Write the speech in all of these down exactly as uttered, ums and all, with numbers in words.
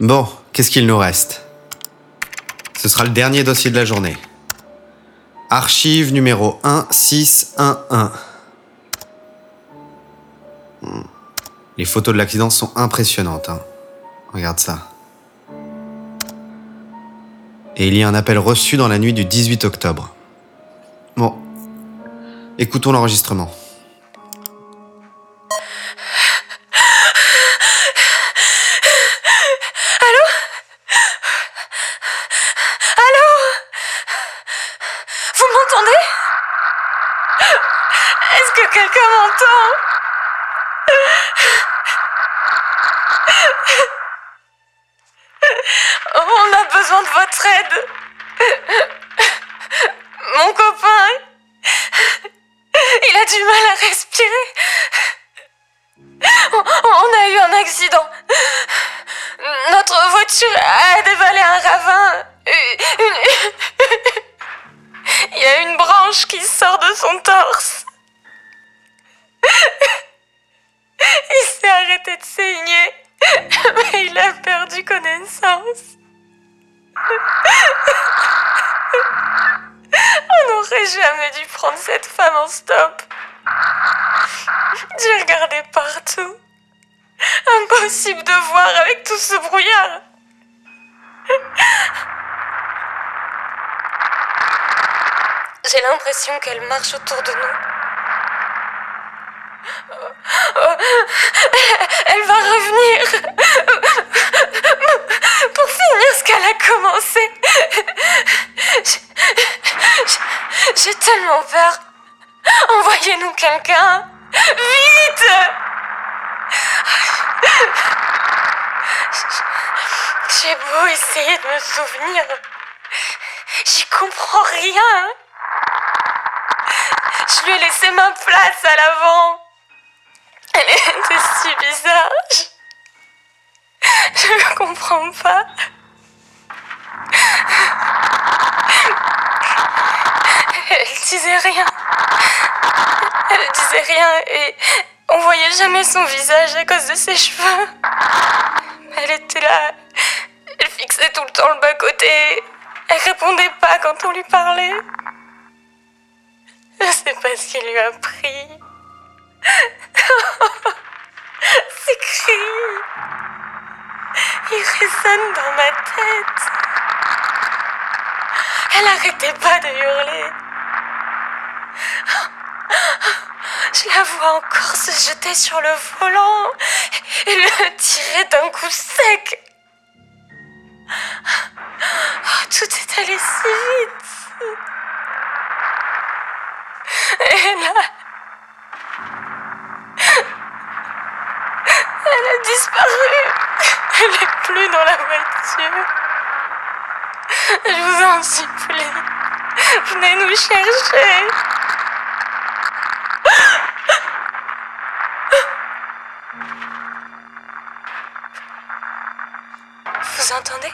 Bon, qu'est-ce qu'il nous reste? Ce sera le dernier dossier de la journée. Archive numéro un six un un. Les photos de l'accident sont impressionnantes. Hein. Regarde ça. Et il y a un appel reçu dans la nuit du dix-huit octobre. Bon, écoutons l'enregistrement. Quelqu'un m'entend? On a besoin de votre aide. Mon copain, il a du mal à respirer. On a eu un accident. Notre voiture a dévalé un ravin. Une... Il y a une branche qui sort de son torse. Il s'est arrêté de saigner, mais il a perdu connaissance. On n'aurait jamais dû prendre cette femme en stop. J'ai regardé partout. Impossible de voir avec tout ce brouillard. J'ai l'impression qu'elle marche autour de nous. Elle va revenir pour finir ce qu'elle a commencé. J'ai tellement peur. Envoyez-nous quelqu'un. Vite! J'ai beau essayer de me souvenir. J'y comprends rien. Je lui ai laissé ma place à l'avant. Elle était si bizarre. Je ne comprends pas. Elle disait rien. Elle disait rien et on voyait jamais son visage à cause de ses cheveux. Elle était là. Elle fixait tout le temps le bas-côté. Elle répondait pas quand on lui parlait. Je sais pas ce qu'il lui a pris. Ces cris, ils résonnent dans ma tête. Elle arrêtait pas de hurler. Je la vois encore se jeter sur le volant et le tirer d'un coup sec. Oh, tout est allé si vite. Et là, elle a disparu. Elle n'est plus dans la voiture. Je vous en supplie, venez nous chercher. Vous entendez?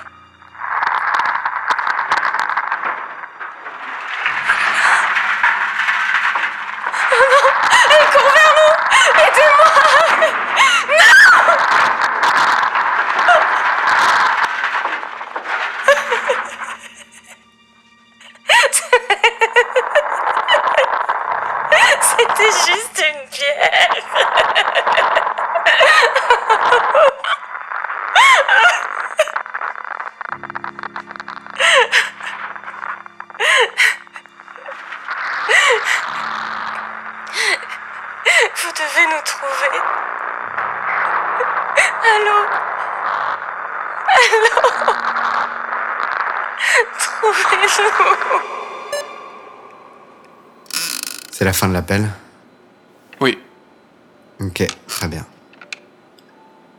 C'était juste une pierre. Vous devez nous trouver. Allô? Allô? Trouvez-nous. C'est la fin de l'appel? Oui. Ok, très bien.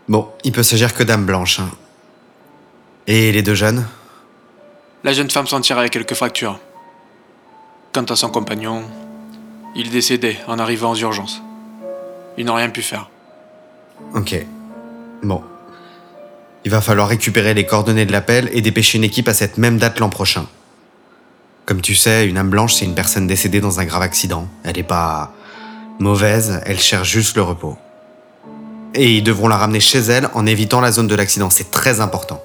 Bon, il peut s'agir que Dame Blanche. Hein. Et les deux jeunes? La jeune femme s'en tirait avec quelques fractures. Quant à son compagnon, il décédait en arrivant aux urgences. Ils n'ont rien pu faire. Ok. Bon. Il va falloir récupérer les coordonnées de l'appel et dépêcher une équipe à cette même date l'an prochain. Comme tu sais, une âme blanche, c'est une personne décédée dans un grave accident. Elle n'est pas mauvaise, elle cherche juste le repos. et ils devront la ramener chez elle en évitant la zone de l'accident. C'est très important.